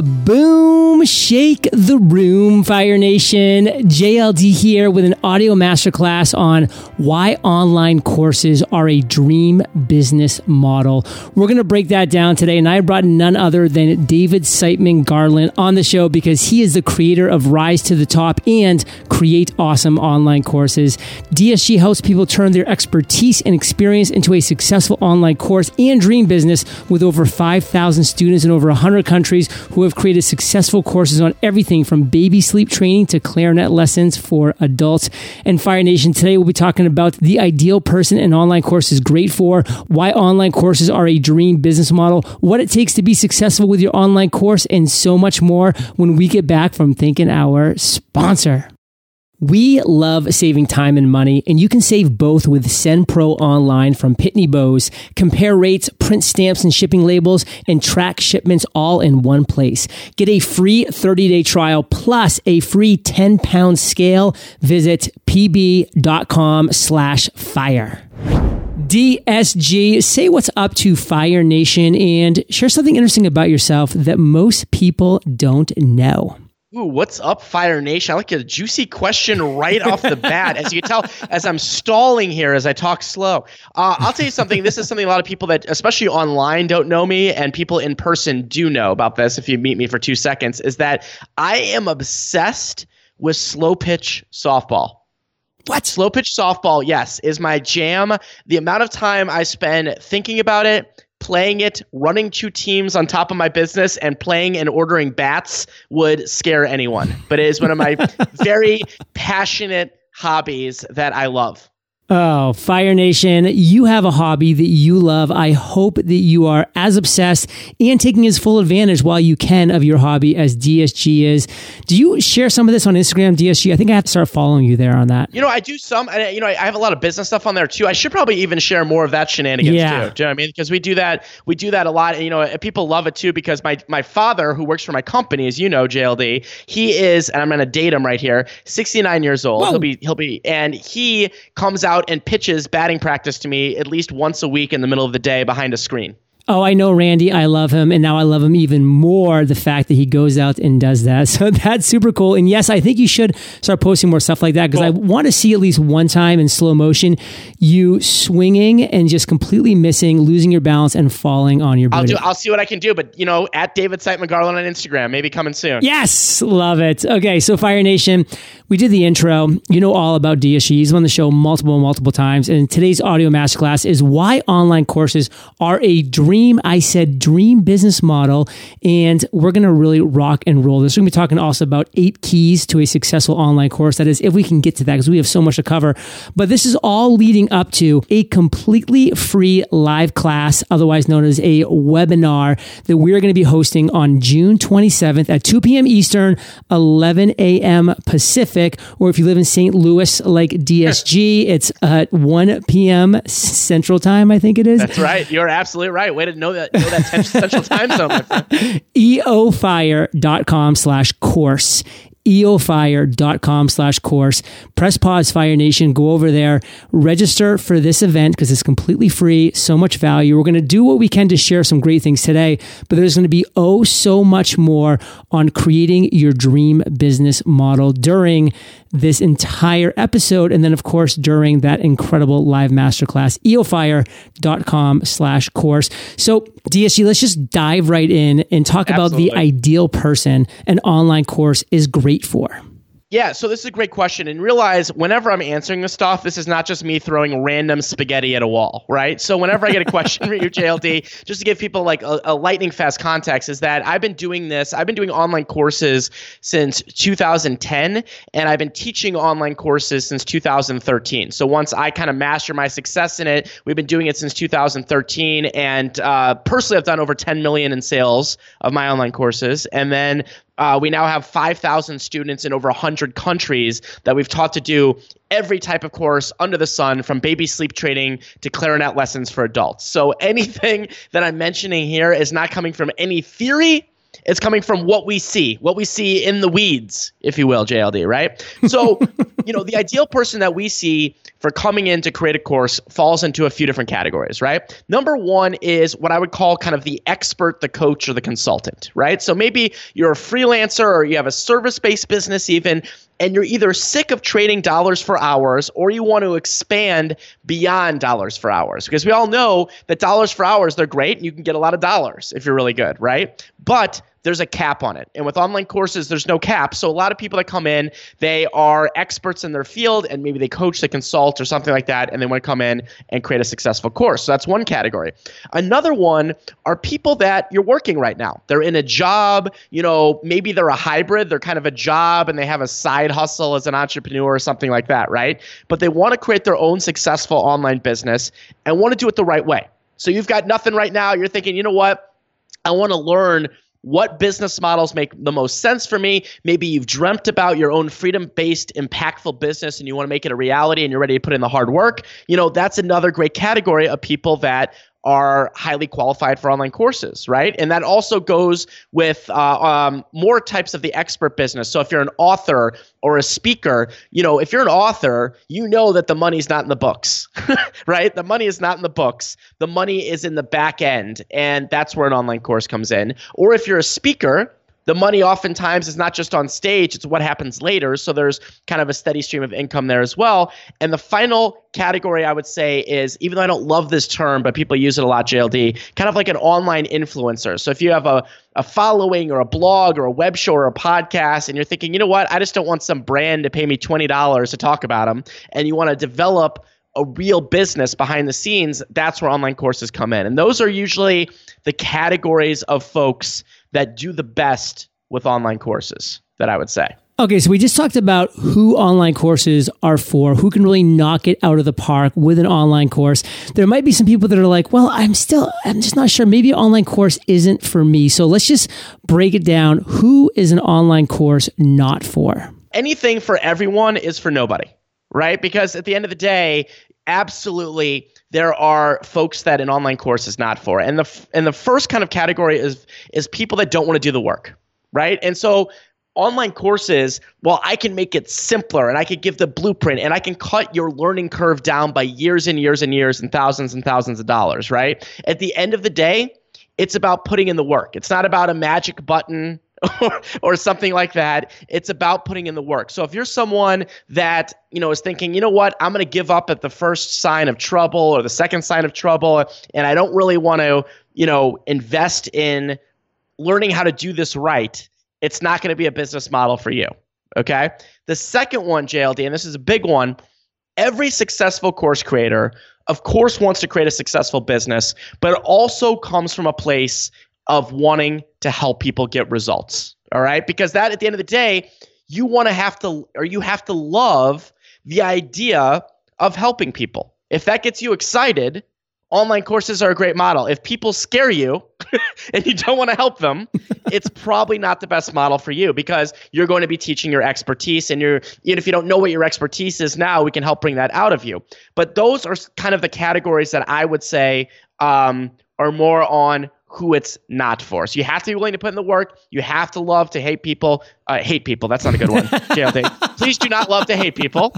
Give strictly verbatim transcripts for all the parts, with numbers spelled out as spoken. Boom, shake the room, Fire Nation. J L D here with an audio masterclass on why online courses are a dream business model. We're going to break that down today, and I brought none other than David Siteman Garland on the show because he is the creator of Rise to the Top and Create Awesome Online Courses. D S G helps people turn their expertise and experience into a successful online course and dream business with over five thousand students in over one hundred countries who have created successful courses on everything from baby sleep training to clarinet lessons for adults. And Fire Nation, today we'll be talking about the ideal person an online course is great for, why online courses are a dream business model, what it takes to be successful with your online course, and so much more when we get back from thanking our sponsor. We love saving time and money, and you can save both with SendPro Online from Pitney Bowes. Compare rates, print stamps and shipping labels, and track shipments all in one place. Get a free thirty-day trial plus a free ten-pound scale. Visit p b dot com slash fire. D S G, say what's up to Fire Nation and share something interesting about yourself that most people don't know. Ooh, what's up, Fire Nation? I like a juicy question right off the bat. As you can tell, as I'm stalling here, as I talk slow, uh, I'll tell you something. This is something a lot of people that, especially online, don't know me, and people in person do know about this if you meet me for two seconds, is that I am obsessed with slow pitch softball. What? Slow pitch softball, yes, is my jam. The amount of time I spend thinking about it, playing it, running two teams on top of my business, and playing and ordering bats would scare anyone. But it is one of my very passionate hobbies that I love. Oh, Fire Nation, you have a hobby that you love. I hope that you are as obsessed and taking as full advantage while you can of your hobby as D S G is. Do you share some of this on Instagram, D S G? I think I have to start following you there on that. You know, I do some. I, you know, I have a lot of business stuff on there too. I should probably even share more of that shenanigans yeah. too. Do you know what I mean? Because we do that. We do that a lot. And, you know, people love it too because my, my father, who works for my company, as you know, J L D, he is, and I'm going to date him right here, sixty-nine years old. Whoa. He'll be, he'll be, and he comes out and pitches batting practice to me at least once a week in the middle of the day behind a screen. Oh, I know Randy. I love him. And now I love him even more, the fact that he goes out and does that. So that's super cool. And yes, I think you should start posting more stuff like that because cool. I want to see at least one time in slow motion you swinging and just completely missing, losing your balance and falling on your booty. I'll, do, I'll see what I can do. But, you know, at David Siteman Garland on Instagram, maybe coming soon. Yes. Love it. Okay. So Fire Nation, we did the intro. You know all about D S G. He's on the show multiple, multiple times. And today's audio masterclass is why online courses are a dream. I said dream business model, and we're going to really rock and roll this. We're going to be talking also about eight keys to a successful online course. That is, if we can get to that, because we have so much to cover. But this is all leading up to a completely free live class, otherwise known as a webinar, that we're going to be hosting on June twenty-seventh at two p.m. Eastern, eleven a.m. Pacific, or if you live in Saint Louis, like D S G, it's at one p.m. Central Time, I think it is. That's right. You're absolutely right. Way to know that, know that central time zone, my friend. e o fire dot com slash course. e o fire dot com slash course. Press pause, Fire Nation. Go over there. Register for this event because it's completely free. So much value. We're going to do what we can to share some great things today, but there's going to be oh so much more on creating your dream business model during this entire episode. And then, of course, during that incredible live masterclass, e o fire dot com slash course. So D S G, let's just dive right in and talk Absolutely. About the ideal person an online course is great for. Yeah, so this is a great question. And realize whenever I'm answering this stuff, this is not just me throwing random spaghetti at a wall, right? So whenever I get a question for you, J L D, just to give people like a, a lightning fast context is that I've been doing this. I've been doing online courses since two thousand ten, and I've been teaching online courses since two thousand thirteen. So once I kind of master my success in it, we've been doing it since two thousand thirteen. And uh, personally, I've done over ten million in sales of my online courses. And then Uh, we now have five thousand students in over one hundred countries that we've taught to do every type of course under the sun, from baby sleep training to clarinet lessons for adults. So anything that I'm mentioning here is not coming from any theory It's coming from what we see, what we see in the weeds, if you will, J L D, right? So, you know, the ideal person that we see for coming in to create a course falls into a few different categories, right? Number one is what I would call kind of the expert, the coach, or the consultant, right? So maybe you're a freelancer or you have a service-based business even, and you're either sick of trading dollars for hours or you want to expand beyond dollars for hours. Because we all know that dollars for hours, they're great and you can get a lot of dollars if you're really good, right? But there's a cap on it. And with online courses, there's no cap. So a lot of people that come in, they are experts in their field and maybe they coach, they consult or something like that. And they want to come in and create a successful course. So that's one category. Another one are people that you're working right now. They're in a job, you know, maybe they're a hybrid. They're kind of a job and they have a side hustle as an entrepreneur or something like that, right? But they want to create their own successful online business and want to do it the right way. So you've got nothing right now. You're thinking, you know what? I want to learn what business models make the most sense for me. Maybe you've dreamt about your own freedom-based, impactful business and you want to make it a reality and you're ready to put in the hard work. You know, that's another great category of people that are highly qualified for online courses, right? And that also goes with uh, um, more types of the expert business. So if you're an author or a speaker, you know, if you're an author, you know that the money's not in the books, right? The money is not in the books. The money is in the back end, and that's where an online course comes in. Or if you're a speaker, the money oftentimes is not just on stage, it's what happens later. So there's kind of a steady stream of income there as well. And the final category I would say is, even though I don't love this term, but people use it a lot, J L D, kind of like an online influencer. So if you have a, a following or a blog or a web show or a podcast and you're thinking, you know what, I just don't want some brand to pay me twenty dollars to talk about them, and you want to develop a real business behind the scenes, that's where online courses come in. And those are usually the categories of folks that do the best with online courses, that I would say. Okay, so we just talked about who online courses are for, who can really knock it out of the park with an online course. There might be some people that are like, well, I'm still, I'm just not sure. Maybe an online course isn't for me. So let's just break it down. Who is an online course not for? Anything for everyone is for nobody, right? Because at the end of the day, absolutely, there are folks that an online course is not for. And the and the first kind of category is is people that don't want to do the work, right? And so online courses, well, I can make it simpler and I can give the blueprint and I can cut your learning curve down by years and years and years and thousands and thousands of dollars, right? At the end of the day, it's about putting in the work. It's not about a magic button or, or something like that. It's about putting in the work. So if you're someone that, you know, is thinking, you know what, I'm going to give up at the first sign of trouble or the second sign of trouble, and I don't really want to, you know, invest in learning how to do this right, it's not going to be a business model for you, okay? The second one, J L D, and this is a big one, every successful course creator, of course, wants to create a successful business, but it also comes from a place of wanting to help people get results, all right? Because that, at the end of the day, you want to have to, or you have to love the idea of helping people. If that gets you excited, online courses are a great model. If people scare you and you don't want to help them, it's probably not the best model for you, because you're going to be teaching your expertise, and you're, you know, if you don't know what your expertise is now, we can help bring that out of you. But those are kind of the categories that I would say um, are more on who it's not for. So you have to be willing to put in the work. You have to love to hate people. Uh, hate people. That's not a good one. J L D. Please do not love to hate people.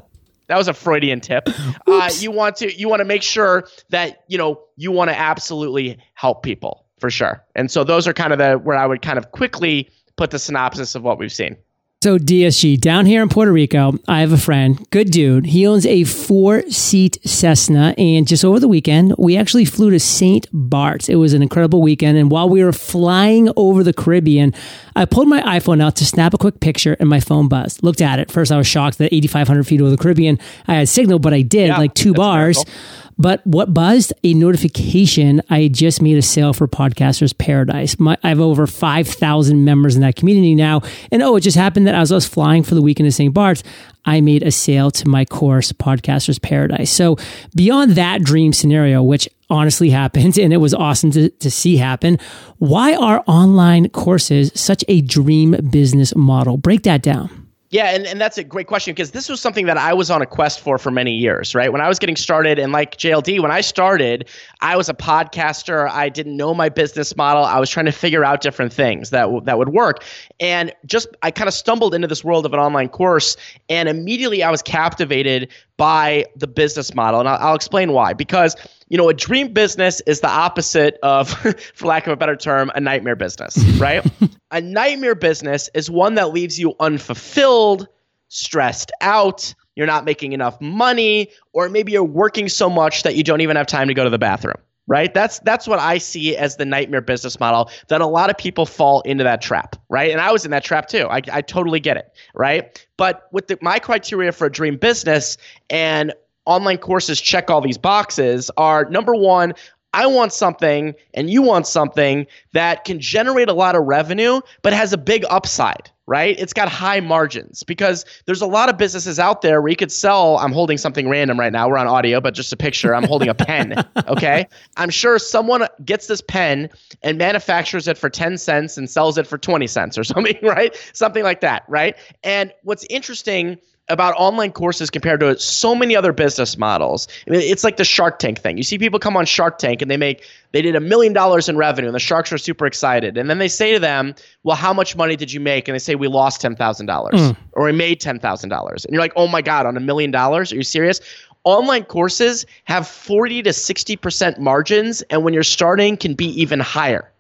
That was a Freudian tip. Uh, you want to you want to make sure that, you know, you want to absolutely help people for sure. And so those are kind of the where I would kind of quickly put the synopsis of what we've seen. So D S G, down here in Puerto Rico, I have a friend, good dude. He owns a four-seat Cessna, and just over the weekend, we actually flew to Saint Bart's. It was an incredible weekend, and while we were flying over the Caribbean, I pulled my iPhone out to snap a quick picture, and my phone buzzed. Looked at it. First, I was shocked that eighty-five hundred feet over the Caribbean, I had signal, but I did, yeah, like two bars. Incredible. But what buzzed? A notification. I just made a sale for Podcasters Paradise. My, I have over five thousand members in that community now. And oh, it just happened that as I was flying for the weekend to Saint Bart's, I made a sale to my course, Podcasters Paradise. So beyond that dream scenario, which honestly happened, and it was awesome to, to see happen, why are online courses such a dream business model? Break that down. Yeah, and, and that's a great question, because this was something that I was on a quest for for many years, right? When I was getting started, and like J L D, when I started, I was a podcaster. I didn't know my business model. I was trying to figure out different things that, w- that would work. And just I kind of stumbled into this world of an online course, and immediately I was captivated by the business model. And I'll, I'll explain why. Because, you know, a dream business is the opposite of, for lack of a better term, a nightmare business, right? A nightmare business is one that leaves you unfulfilled, stressed out, you're not making enough money, or maybe you're working so much that you don't even have time to go to the bathroom, right? That's that's what I see as the nightmare business model, that a lot of people fall into that trap, right? And I was in that trap too. I, I totally get it, right? But with the, my criteria for a dream business, and online courses check all these boxes, are number one, I want something and you want something that can generate a lot of revenue, but has a big upside, right? It's got high margins, because there's a lot of businesses out there where you could sell, I'm holding something random right now, we're on audio, but just a picture, I'm holding a pen, okay? I'm sure someone gets this pen and manufactures it for ten cents and sells it for twenty cents or something, right? Something like that, right? And what's interesting about online courses compared to so many other business models, I mean, it's like the Shark Tank thing. You see people come on Shark Tank and they make, they did a million dollars in revenue and the sharks are super excited. And then they say to them, well, how much money did you make? And they say, we lost ten thousand dollars mm. or we made ten thousand dollars. And you're like, oh my God, on a million dollars? Are you serious? Online courses have forty to sixty percent margins, and when you're starting can be even higher.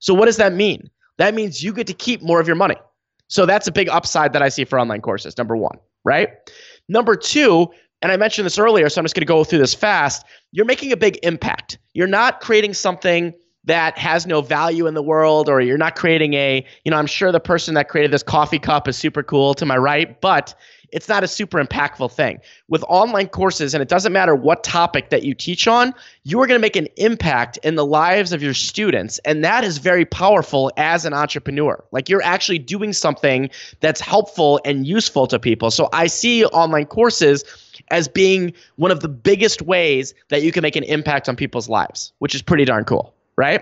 So what does that mean? That means you get to keep more of your money. So that's a big upside that I see for online courses, number one, right? Number two, and I mentioned this earlier, so I'm just going to go through this fast. You're making a big impact. You're not creating something that has no value in the world, or you're not creating a, you know, I'm sure the person that created this coffee cup is super cool to my right, but it's not a super impactful thing. With online courses, and it doesn't matter what topic that you teach on, you are going to make an impact in the lives of your students. And that is very powerful as an entrepreneur. Like, you're actually doing something that's helpful and useful to people. So I see online courses as being one of the biggest ways that you can make an impact on people's lives, which is pretty darn cool, right?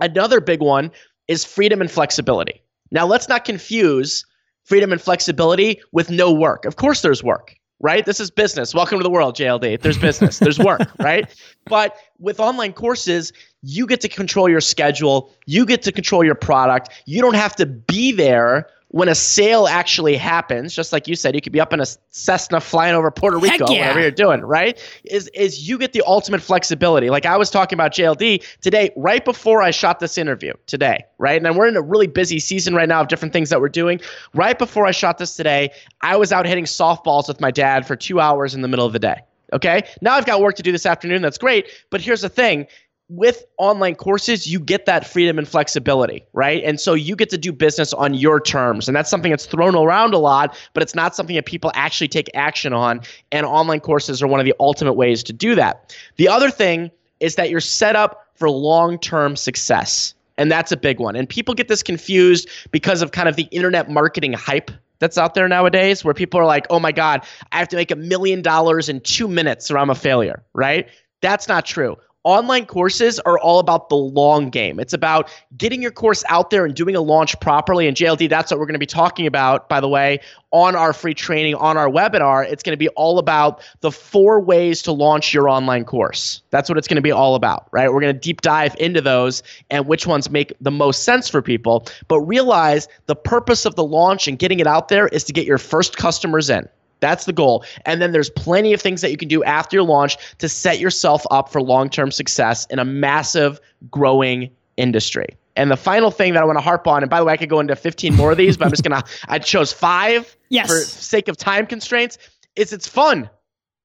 Another big one is freedom and flexibility. Now, let's not confuse freedom and flexibility with no work. Of course there's work, right? This is business. Welcome to the world, J L D. There's business, there's work, right? But with online courses, you get to control your schedule. You get to control your product. You don't have to be there when a sale actually happens. Just like you said, you could be up in a Cessna flying over Puerto Rico, yeah. whatever you're doing, right? Is, is you get the ultimate flexibility. Like I was talking about J L D today, right before I shot this interview today, right? And we're in a really busy season right now of different things that we're doing. Right before I shot this today, I was out hitting softballs with my dad for two hours in the middle of the day, okay? Now I've got work to do this afternoon. That's great. But here's the thing. With online courses, you get that freedom and flexibility, right? And so you get to do business on your terms. And that's something that's thrown around a lot, but it's not something that people actually take action on. And online courses are one of the ultimate ways to do that. The other thing is that you're set up for long-term success. And that's a big one. And people get this confused because of kind of the internet marketing hype that's out there nowadays, where people are like, oh my God, I have to make a million dollars in two minutes or I'm a failure, right? That's not true. Online courses are all about the long game. It's about getting your course out there and doing a launch properly. And J L D, that's what we're going to be talking about, by the way, on our free training, on our webinar. It's going to be all about the four ways to launch your online course. That's what it's going to be all about, right? We're going to deep dive into those and which ones make the most sense for people. But realize the purpose of the launch and getting it out there is to get your first customers in. That's the goal. And then there's plenty of things that you can do after your launch to set yourself up for long-term success in a massive, growing industry. And the final thing that I want to harp on, and by the way, I could go into fifteen more of these, but I'm just going to, I chose five yes. for sake of time constraints, is it's fun.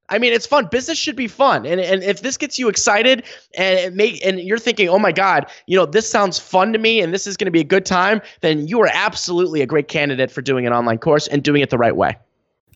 I mean, it's fun. Business should be fun. And and if this gets you excited and it may, and you're thinking, oh my God, you know, this sounds fun to me and this is going to be a good time, then you are absolutely a great candidate for doing an online course and doing it the right way.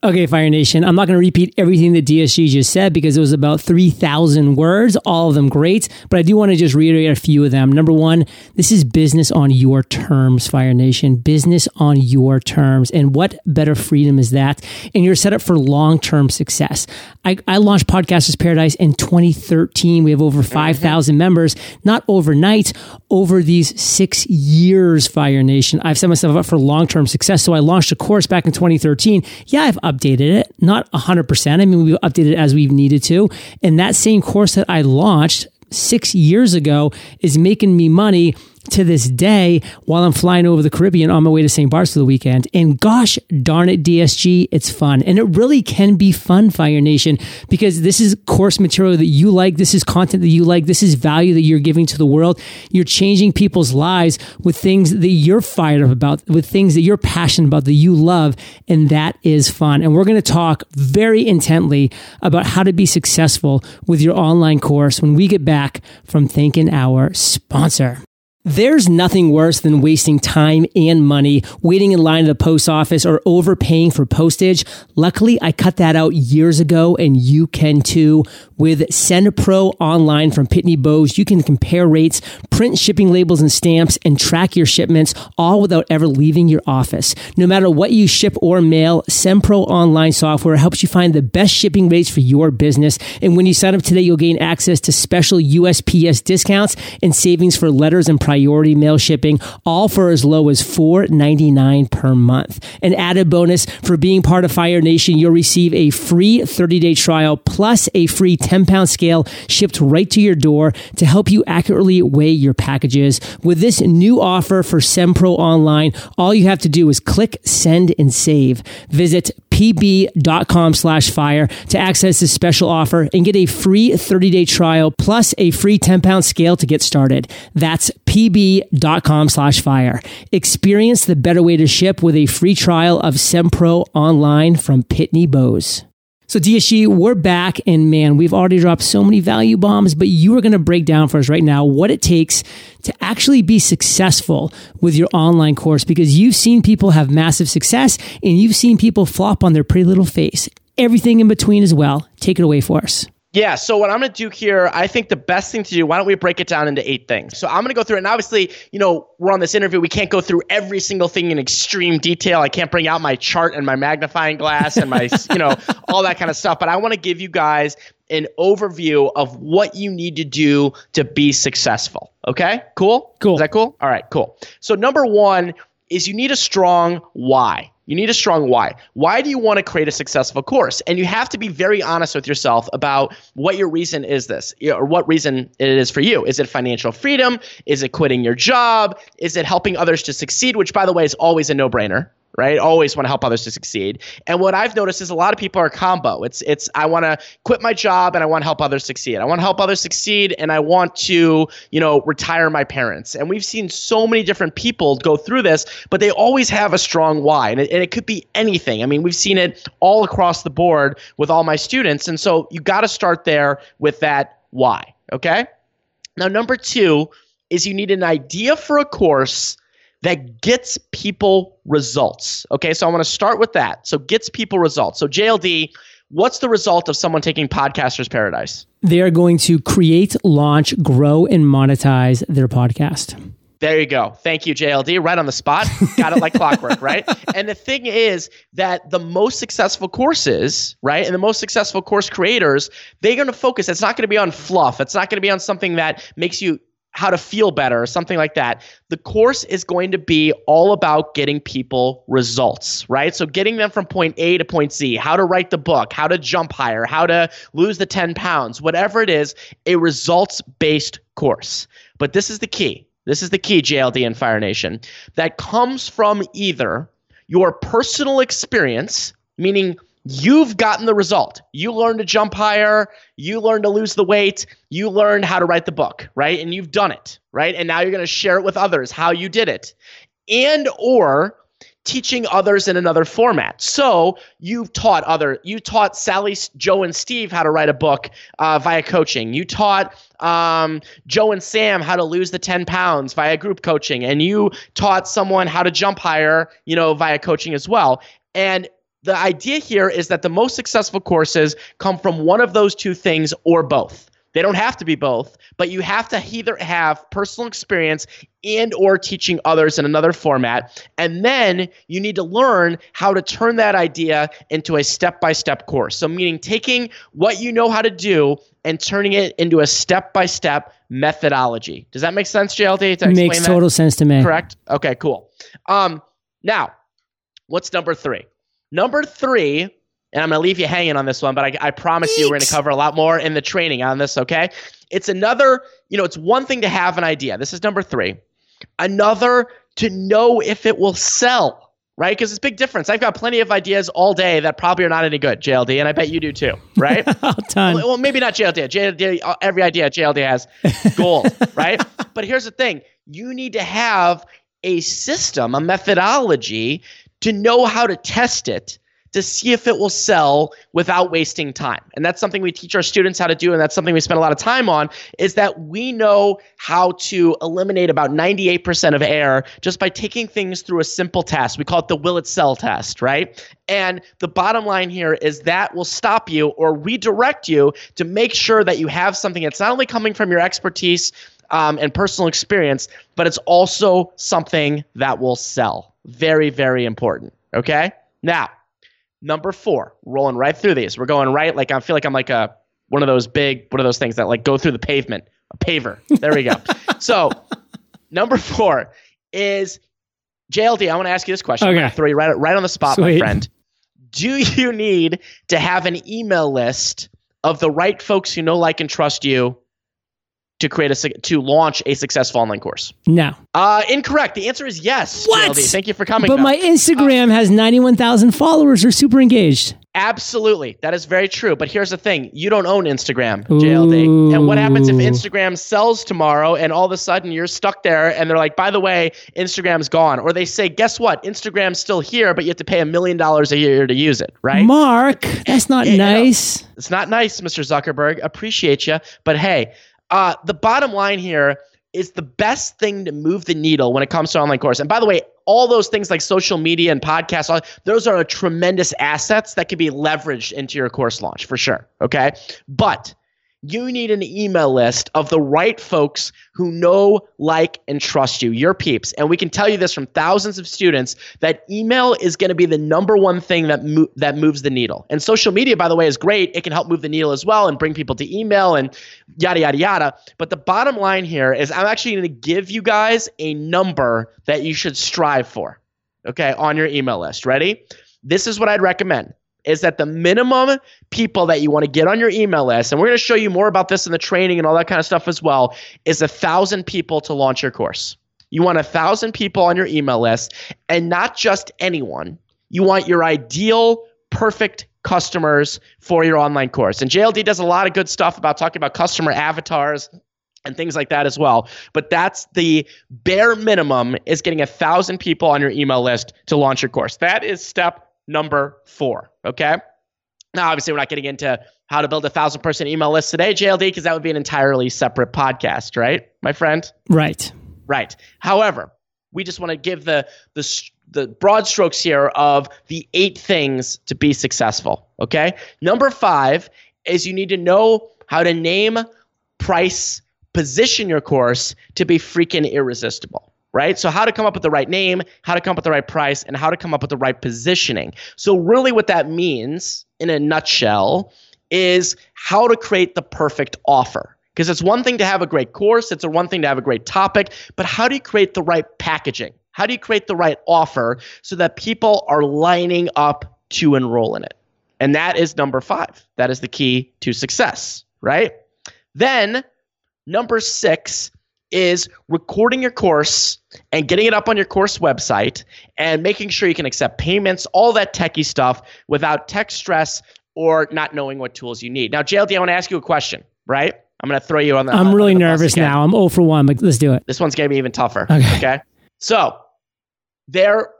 Okay, Fire Nation, I'm not going to repeat everything that D S G just said because it was about three thousand words, all of them great, but I do want to just reiterate a few of them. Number one, this is business on your terms, Fire Nation, business on your terms. And what better freedom is that? And you're set up for long-term success. I, I launched Podcasters Paradise in twenty thirteen. We have over five thousand members, not overnight, over these six years, Fire Nation. I've set myself up for long-term success. So I launched a course back in twenty thirteen. Yeah, I've updated it, not one hundred percent. I mean, we've updated it as we've needed to. And that same course that I launched six years ago is making me money to this day while I'm flying over the Caribbean on my way to Saint Bart's for the weekend. And gosh darn it, D S G, it's fun. And it really can be fun, Fire Nation, because this is course material that you like. This is content that you like. This is value that you're giving to the world. You're changing people's lives with things that you're fired up about, with things that you're passionate about, that you love. And that is fun. And we're going to talk very intently about how to be successful with your online course when we get back from thanking our sponsor. There's nothing worse than wasting time and money waiting in line at the post office or overpaying for postage. Luckily, I cut that out years ago, and you can too. With SendPro Online from Pitney Bowes, you can compare rates, print shipping labels and stamps, and track your shipments, all without ever leaving your office. No matter what you ship or mail, SendPro Online software helps you find the best shipping rates for your business. And when you sign up today, you'll gain access to special U S P S discounts and savings for letters and prices. Priority mail shipping, all for as low as four dollars and ninety-nine cents per month. An added bonus for being part of Fire Nation, you'll receive a free thirty-day trial plus a free ten-pound scale shipped right to your door to help you accurately weigh your packages. With this new offer for SendPro Online, all you have to do is click send and save. Visit pb.com slash fire to access this special offer and get a free thirty-day trial plus a free ten-pound scale to get started. That's pb.com slash fire. Experience the better way to ship with a free trial of SendPro Online from Pitney Bowes. So D S G, we're back, and man, we've already dropped so many value bombs, but you are going to break down for us right now what it takes to actually be successful with your online course, because you've seen people have massive success and you've seen people flop on their pretty little face. Everything in between as well. Take it away for us. Yeah, so what I'm going to do here, I think the best thing to do, why don't we break it down into eight things? So I'm going to go through it, and obviously, you know, we're on this interview, we can't go through every single thing in extreme detail. I can't bring out my chart and my magnifying glass and my, you know, all that kind of stuff, but I want to give you guys an overview of what you need to do to be successful. Okay? Cool? Cool. Is that cool? All right, cool. So number one is you need a strong why. You need a strong why. Why do you want to create a successful course? And you have to be very honest with yourself about what your reason is this, or what reason it is for you. Is it financial freedom? Is it quitting your job? Is it helping others to succeed? Which, by the way, is always a no-brainer, right? Always want to help others to succeed. And what I've noticed is a lot of people are combo. It's, it's I want to quit my job and I want to help others succeed. I want to help others succeed and I want to, you know, retire my parents. And we've seen so many different people go through this, but they always have a strong why. And it, and it could be anything. I mean, we've seen it all across the board with all my students. And so you got to start there with that why, okay? Now, number two is you need an idea for a course that gets people results. Okay, so I want to start with that. So gets people results. So J L D, what's the result of someone taking Podcasters Paradise? They are going to create, launch, grow, and monetize their podcast. There you go. Thank you, J L D. Right on the spot. Got it like clockwork, right? And the thing is that the most successful courses, right, and the most successful course creators, they're going to focus. It's not going to be on fluff. It's not going to be on something that makes you how to feel better or something like that. The course is going to be all about getting people results, right? So getting them from point A to point Z, how to write the book, how to jump higher, how to lose the ten pounds, whatever it is, a results-based course. But this is the key. This is the key, J L D and Fire Nation, that comes from either your personal experience, meaning you've gotten the result. You learned to jump higher. You learned to lose the weight. You learned how to write the book, right? And you've done it, right? And now you're going to share it with others, how you did it. And or teaching others in another format. So you've taught other, you taught Sally, Joe, and Steve how to write a book uh, via coaching. You taught um, Joe and Sam how to lose the ten pounds via group coaching. And you taught someone how to jump higher, you know, via coaching as well. And The idea here is that the most successful courses come from one of those two things or both. They don't have to be both, but you have to either have personal experience and or teaching others in another format, and then you need to learn how to turn that idea into a step-by-step course. So meaning taking what you know how to do and turning it into a step-by-step methodology. Does that make sense, J L D? To Makes that? Total sense to me. Correct? Okay, cool. Um, now, what's number three? Number three... and I'm going to leave you hanging on this one, but I, I promise Eat. you we're going to cover a lot more in the training on this, okay? It's another, you know, it's one thing to have an idea. This is number three. Another to know if it will sell, right? Because it's a big difference. I've got plenty of ideas all day that probably are not any good, J L D, and I bet you do too, right? A ton. Well, maybe not J L D. J L D, every idea J L D has gold, right? But here's the thing. You need to have a system, a methodology to know how to test it, to see if it will sell without wasting time. And that's something we teach our students how to do, and that's something we spend a lot of time on, is that we know how to eliminate about ninety-eight percent of error just by taking things through a simple test. We call it the will it sell test, right? And the bottom line here is that will stop you or redirect you to make sure that you have something that's not only coming from your expertise um, and personal experience, but it's also something that will sell. Very, very important, okay? Now, number four, rolling right through these. We're going right, like I feel like I'm like a one of those big, one of those things that like go through the pavement, a paver. There we go. So number four is, J L D, I want to ask you this question. Okay. Three, right, right on the spot, Sweet. my friend. Do you need to have an email list of the right folks who know, like, and trust you to create a to launch a successful online course? No. Uh, incorrect. The answer is yes. What? J L D. Thank you for coming. But though. my Instagram uh, has ninety-one thousand followers. They're super engaged. Absolutely. That is very true. But here's the thing. You don't own Instagram, J L D. Ooh. And what happens if Instagram sells tomorrow and all of a sudden you're stuck there and they're like, by the way, Instagram's gone. Or they say, guess what? Instagram's still here, but you have to pay a million dollars a year to use it, right? Mark, that's not yeah, nice. You know, it's not nice, Mister Zuckerberg. Appreciate you. But hey, Uh, the bottom line here is the best thing to move the needle when it comes to online course. And by the way, all those things like social media and podcasts, all, those are tremendous assets that can be leveraged into your course launch for sure. Okay. But you need an email list of the right folks who know, like, and trust you, your peeps. And we can tell you this from thousands of students that email is going to be the number one thing that mo- that moves the needle. And social media, by the way, is great. It can help move the needle as well and bring people to email and yada, yada, yada. But the bottom line here is I'm actually going to give you guys a number that you should strive for, okay, on your email list. Ready? This is what I'd recommend. Is that the minimum people that you want to get on your email list, and we're going to show you more about this in the training and all that kind of stuff as well, is one thousand people to launch your course. You want one thousand people on your email list, and not just anyone. You want your ideal, perfect customers for your online course. And J L D does a lot of good stuff about talking about customer avatars and things like that as well. But that's the bare minimum, is getting one thousand people on your email list to launch your course. That is step number four, okay? Now, obviously, we're not getting into how to build a thousand-person email list today, J L D, because that would be an entirely separate podcast, right, my friend? Right. Right. However, we just want to give the the the broad strokes here of the eight things to be successful, okay? Number five is you need to know how to name, price, position your course to be freaking irresistible. Right? So how to come up with the right name, how to come up with the right price, and how to come up with the right positioning. So really what that means in a nutshell is how to create the perfect offer. Because it's one thing to have a great course, it's one thing to have a great topic, but how do you create the right packaging? How do you create the right offer so that people are lining up to enroll in it? And that is number five. That is the key to success, right? Then number six is recording your course and getting it up on your course website and making sure you can accept payments, all that techie stuff without tech stress or not knowing what tools you need. Now, J L D, I want to ask you a question, right? I'm going to throw you on the I'm on, really on the nervous now. I'm oh for one, but let's do it. This one's going to be even tougher. Okay. okay. So there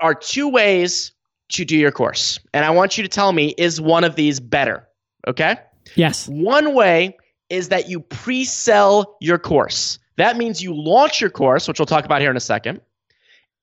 are two ways to do your course. And I want you to tell me, is one of these better? Okay? Yes. One way is that you pre-sell your course. That means you launch your course, which we'll talk about here in a second,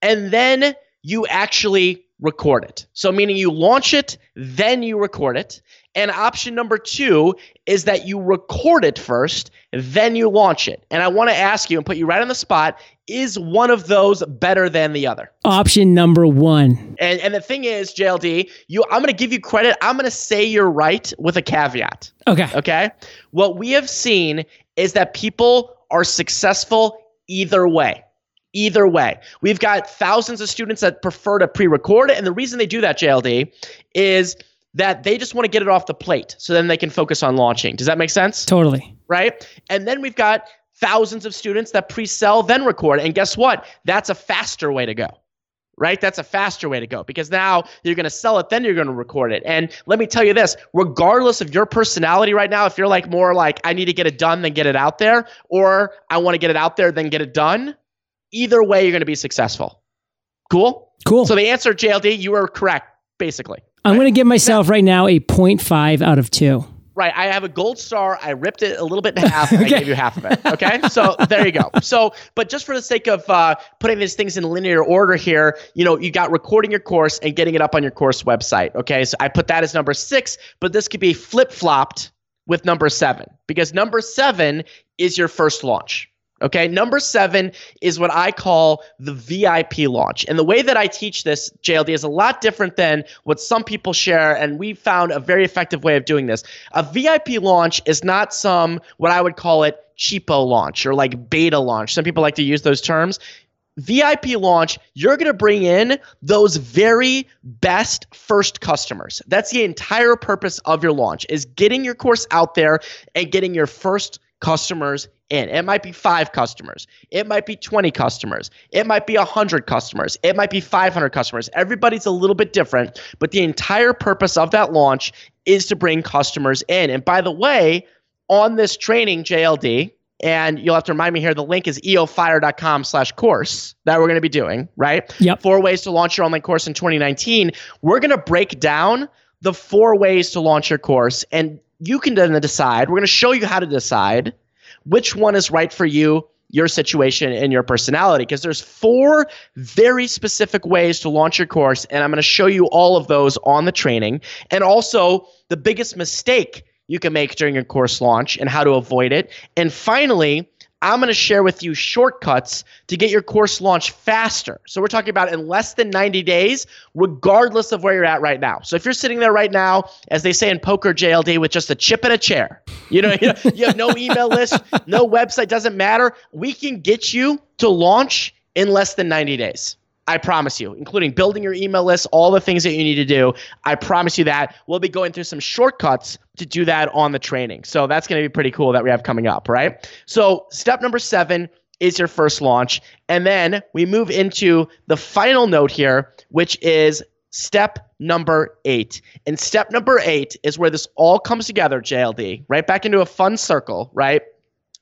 and then you actually record it. So meaning you launch it, then you record it. And option number two is that you record it first, then you launch it. And I want to ask you and put you right on the spot, is one of those better than the other? Option number one. And and the thing is, J L D, you I'm going to give you credit. I'm going to say you're right with a caveat. Okay. Okay? What we have seen is that people are successful either way. Either way. We've got thousands of students that prefer to pre-record it. And the reason they do that, J L D, is that they just want to get it off the plate so then they can focus on launching. Does that make sense? Totally. Right? And then we've got thousands of students that pre-sell, then record. And guess what? That's a faster way to go, right? That's a faster way to go because now you're going to sell it, then you're going to record it. And let me tell you this, regardless of your personality right now, if you're like more like, I need to get it done, then get it out there, or I want to get it out there, then get it done, either way, you're going to be successful. Cool? Cool. So the answer, J L D, you are correct, basically. I'm going to give myself right now a point five out of two. Right. I have a gold star. I ripped it a little bit in half. Okay. I gave you half of it. Okay. So there you go. So, but just for the sake of uh, putting these things in linear order here, you know, you got recording your course and getting it up on your course website. Okay. So I put that as number six, but this could be flip-flopped with number seven because number seven is your first launch. Okay, number seven is what I call the V I P launch. And the way that I teach this, J L D, is a lot different than what some people share, and we found a very effective way of doing this. A V I P launch is not some, what I would call it, cheapo launch or like beta launch. Some people like to use those terms. V I P launch, you're going to bring in those very best first customers. That's the entire purpose of your launch, is getting your course out there and getting your first customers in. It might be five customers. It might be twenty customers. It might be one hundred customers. It might be five hundred customers. Everybody's a little bit different, but the entire purpose of that launch is to bring customers in. And by the way, on this training, J L D, and you'll have to remind me here, the link is eofire.com slash course that we're going to be doing, right? Yep. Four ways to launch your online course in twenty nineteen. We're going to break down the four ways to launch your course, and you can then decide. We're going to show you how to decide which one is right for you, your situation, and your personality, because there's four very specific ways to launch your course, and I'm going to show you all of those on the training, and also the biggest mistake you can make during your course launch and how to avoid it. And finally, I'm going to share with you shortcuts to get your course launched faster. So we're talking about in less than ninety days, regardless of where you're at right now. So if you're sitting there right now, as they say in poker, J L D, with just a chip and a chair, you know, you know, you have no email list, no website, doesn't matter. We can get you to launch in less than ninety days. I promise you, including building your email list, all the things that you need to do. I promise you that. We'll be going through some shortcuts to do that on the training. So that's going to be pretty cool that we have coming up, right? So step number seven is your first launch. And then we move into the final note here, which is step number eight. And step number eight is where this all comes together, J L D, right back into a fun circle, right?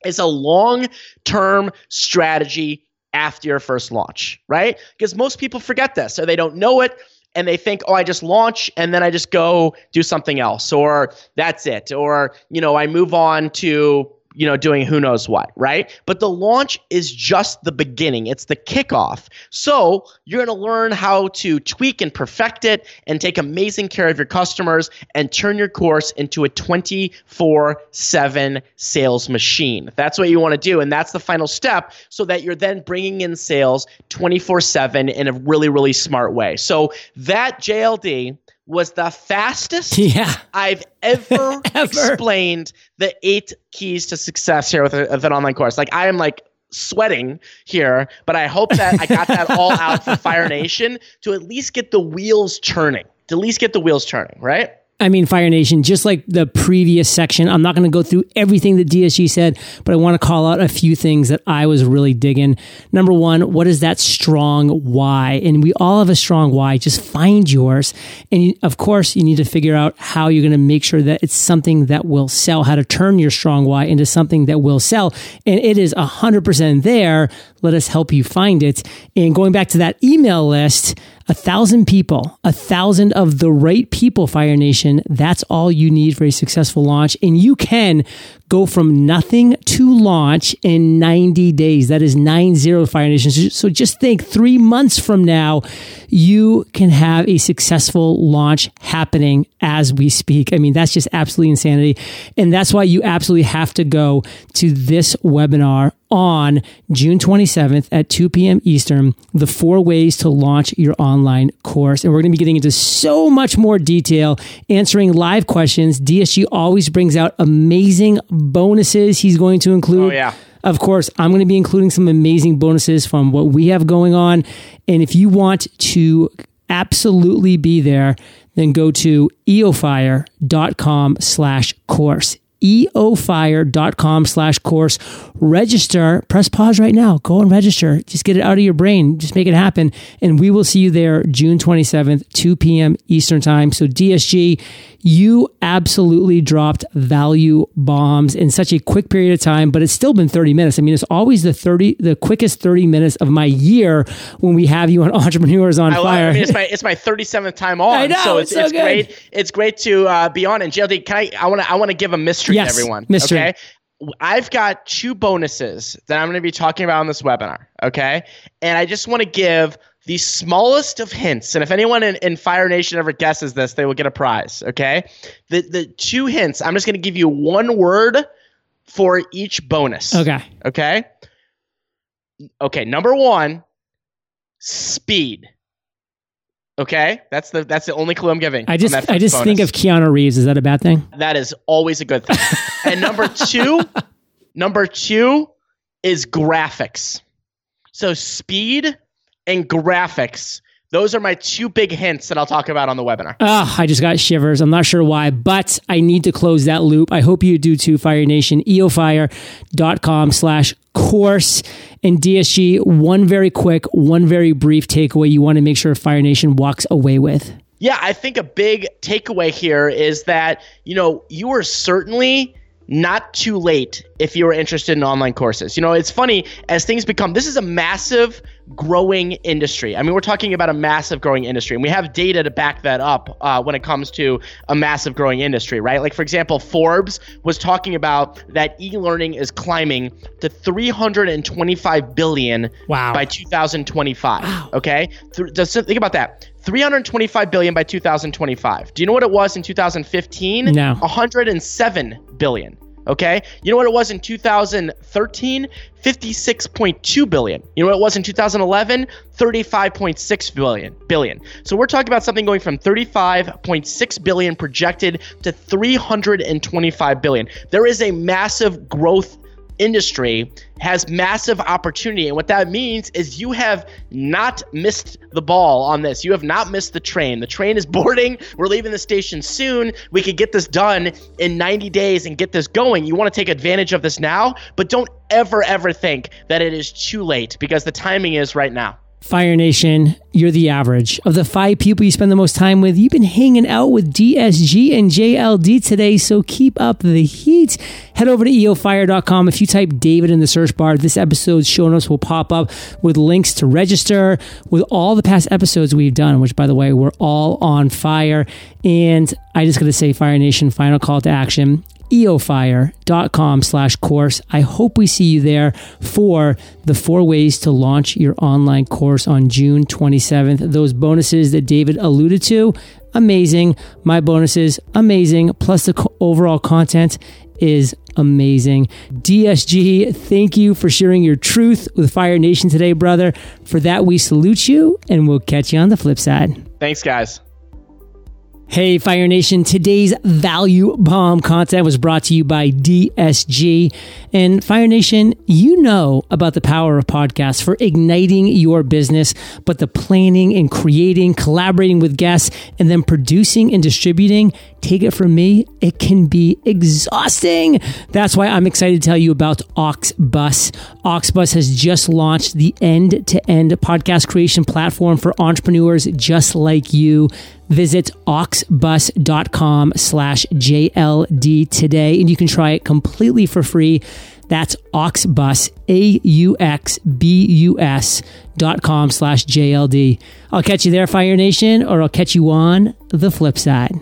It's a long-term strategy after your first launch, right? Because most people forget this, so they don't know it, and they think, oh, I just launch, and then I just go do something else, or that's it, or, you know, I move on to, you know, doing who knows what, right? But the launch is just the beginning. It's the kickoff. So you're going to learn how to tweak and perfect it and take amazing care of your customers and turn your course into a twenty-four seven sales machine. That's what you want to do. And that's the final step so that you're then bringing in sales twenty-four seven in a really, really smart way. So that, J L D, was the fastest yeah. I've ever, ever explained the eight keys to success here with, a, with an online course. Like I am like sweating here, but I hope that I got that all out for Fire Nation to at least get the wheels churning, to at least get the wheels churning, right? I mean, Fire Nation, just like the previous section, I'm not going to go through everything that D S G said, but I want to call out a few things that I was really digging. Number one, what is that strong why? And we all have a strong why. Just find yours. And you, of course, you need to figure out how you're going to make sure that it's something that will sell, how to turn your strong why into something that will sell. And it is one hundred percent there. Let us help you find it. And going back to that email list, A thousand people, a thousand of the right people, Fire Nation. That's all you need for a successful launch. And you can go from nothing to launch in ninety days. That is nine zero, Fire Nation. So just think, three months from now, you can have a successful launch happening as we speak. I mean, that's just absolutely insanity. And that's why you absolutely have to go to this webinar on June twenty-seventh at two p.m. Eastern, the four ways to launch your online course. And we're going to be getting into so much more detail, answering live questions. D S G always brings out amazing bonuses. He's going to include, oh, yeah. of course, I'm going to be including some amazing bonuses from what we have going on. And if you want to absolutely be there, then go to eofire.com slash course. eofire.com slash course. Register. Press pause right now. Go and register. Just get it out of your brain. Just make it happen. And we will see you there June twenty-seventh, two p.m. Eastern time. So D S G, you absolutely dropped value bombs in such a quick period of time, but it's still been thirty minutes. I mean, it's always the thirty, the quickest thirty minutes of my year when we have you on Entrepreneurs on I Fire. It. I mean, it's my, it's my thirty-seventh time on. I know, so it's, it's, so it's great. It's great to uh, be on. And J L D, can I, I want to, I want to give a mystery. Yes, everyone. Mystery. Okay? I've got two bonuses that I'm going to be talking about on this webinar. Okay. And I just want to give the smallest of hints. And if anyone in, in Fire Nation ever guesses this, they will get a prize. Okay. The the two hints, I'm just going to give you one word for each bonus. Okay. Okay. Okay. Number one, speed. Okay, that's the that's the only clue I'm giving. I just I just bonus. Think of Keanu Reeves. Is that a bad thing? That is always a good thing. And number two, number two is graphics. So speed and graphics. Those are my two big hints that I'll talk about on the webinar. Oh, I just got shivers. I'm not sure why, but I need to close that loop. I hope you do too, Fire Nation. eofire.com slash course. And D S G, one very quick, one very brief takeaway you want to make sure Fire Nation walks away with. Yeah, I think a big takeaway here is that, you know, you are certainly not too late if you're interested in online courses. You know, it's funny, as things become, this is a massive growing industry. I mean, we're talking about a massive growing industry, and we have data to back that up uh, when it comes to a massive growing industry, right? Like, for example, Forbes was talking about that e-learning is climbing to three hundred twenty-five billion wow. by two thousand twenty-five, wow. okay? Th- just think about that. three hundred twenty-five billion by two thousand twenty-five. Do you know what it was in two thousand fifteen? No. one hundred seven billion. Okay. You know what it was in two thousand thirteen? fifty-six point two billion. You know what it was in two thousand eleven? thirty-five point six billion. Billion. So we're talking about something going from thirty-five point six billion projected to three hundred twenty-five billion. There is a massive growth industry, has massive opportunity. And what that means is you have not missed the ball on this. You have not missed the train. The train is boarding. We're leaving the station soon. We could get this done in ninety days and get this going. You want to take advantage of this now, but don't ever, ever think that it is too late, because the timing is right now. Fire Nation, you're the average of the five people you spend the most time with. You've been hanging out with D S G and J L D today, so keep up the heat. Head over to e o fire dot com. If you type David in the search bar, this episode's show notes will pop up with links to register, with all the past episodes we've done, which, by the way, we're all on fire. And I just got to say, Fire Nation, final call to action. eofire.com slash course. I hope we see you there for the four ways to launch your online course on June twenty-seventh. Those bonuses that David alluded to, amazing. My bonuses, amazing. Plus the co- overall content is amazing. D S G, thank you for sharing your truth with Fire Nation today, brother. For that, we salute you, and we'll catch you on the flip side. Thanks, guys. Hey, Fire Nation, today's value bomb content was brought to you by D S G. And Fire Nation, you know about the power of podcasts for igniting your business, but the planning and creating, collaborating with guests, and then producing and distributing, take it from me, it can be exhausting. That's why I'm excited to tell you about Auxbus. Auxbus has just launched the end-to-end podcast creation platform for entrepreneurs just like you. Visit auxbus.com slash JLD today, and you can try it completely for free. That's Auxbus, A U X B U S dot com slash J L D. I'll catch you there, Fire Nation, or I'll catch you on the flip side.